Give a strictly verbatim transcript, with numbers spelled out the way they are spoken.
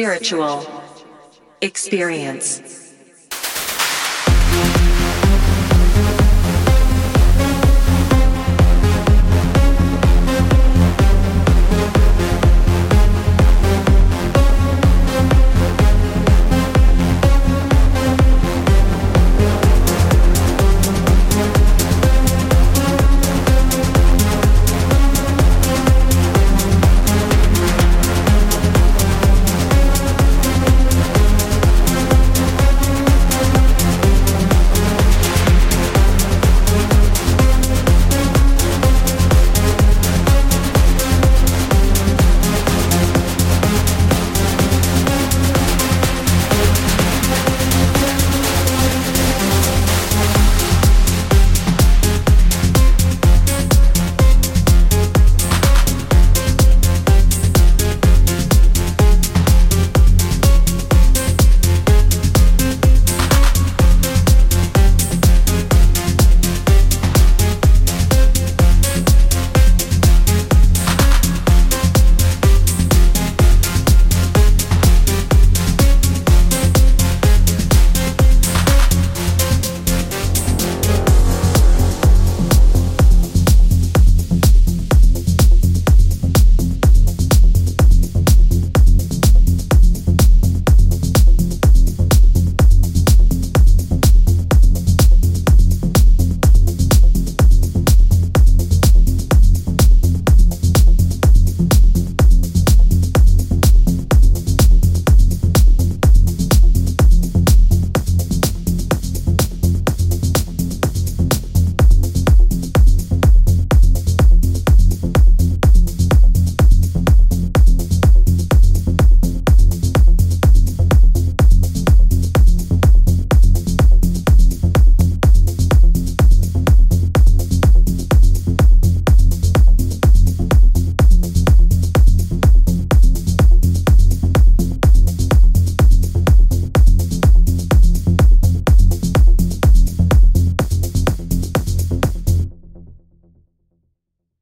spiritual experience.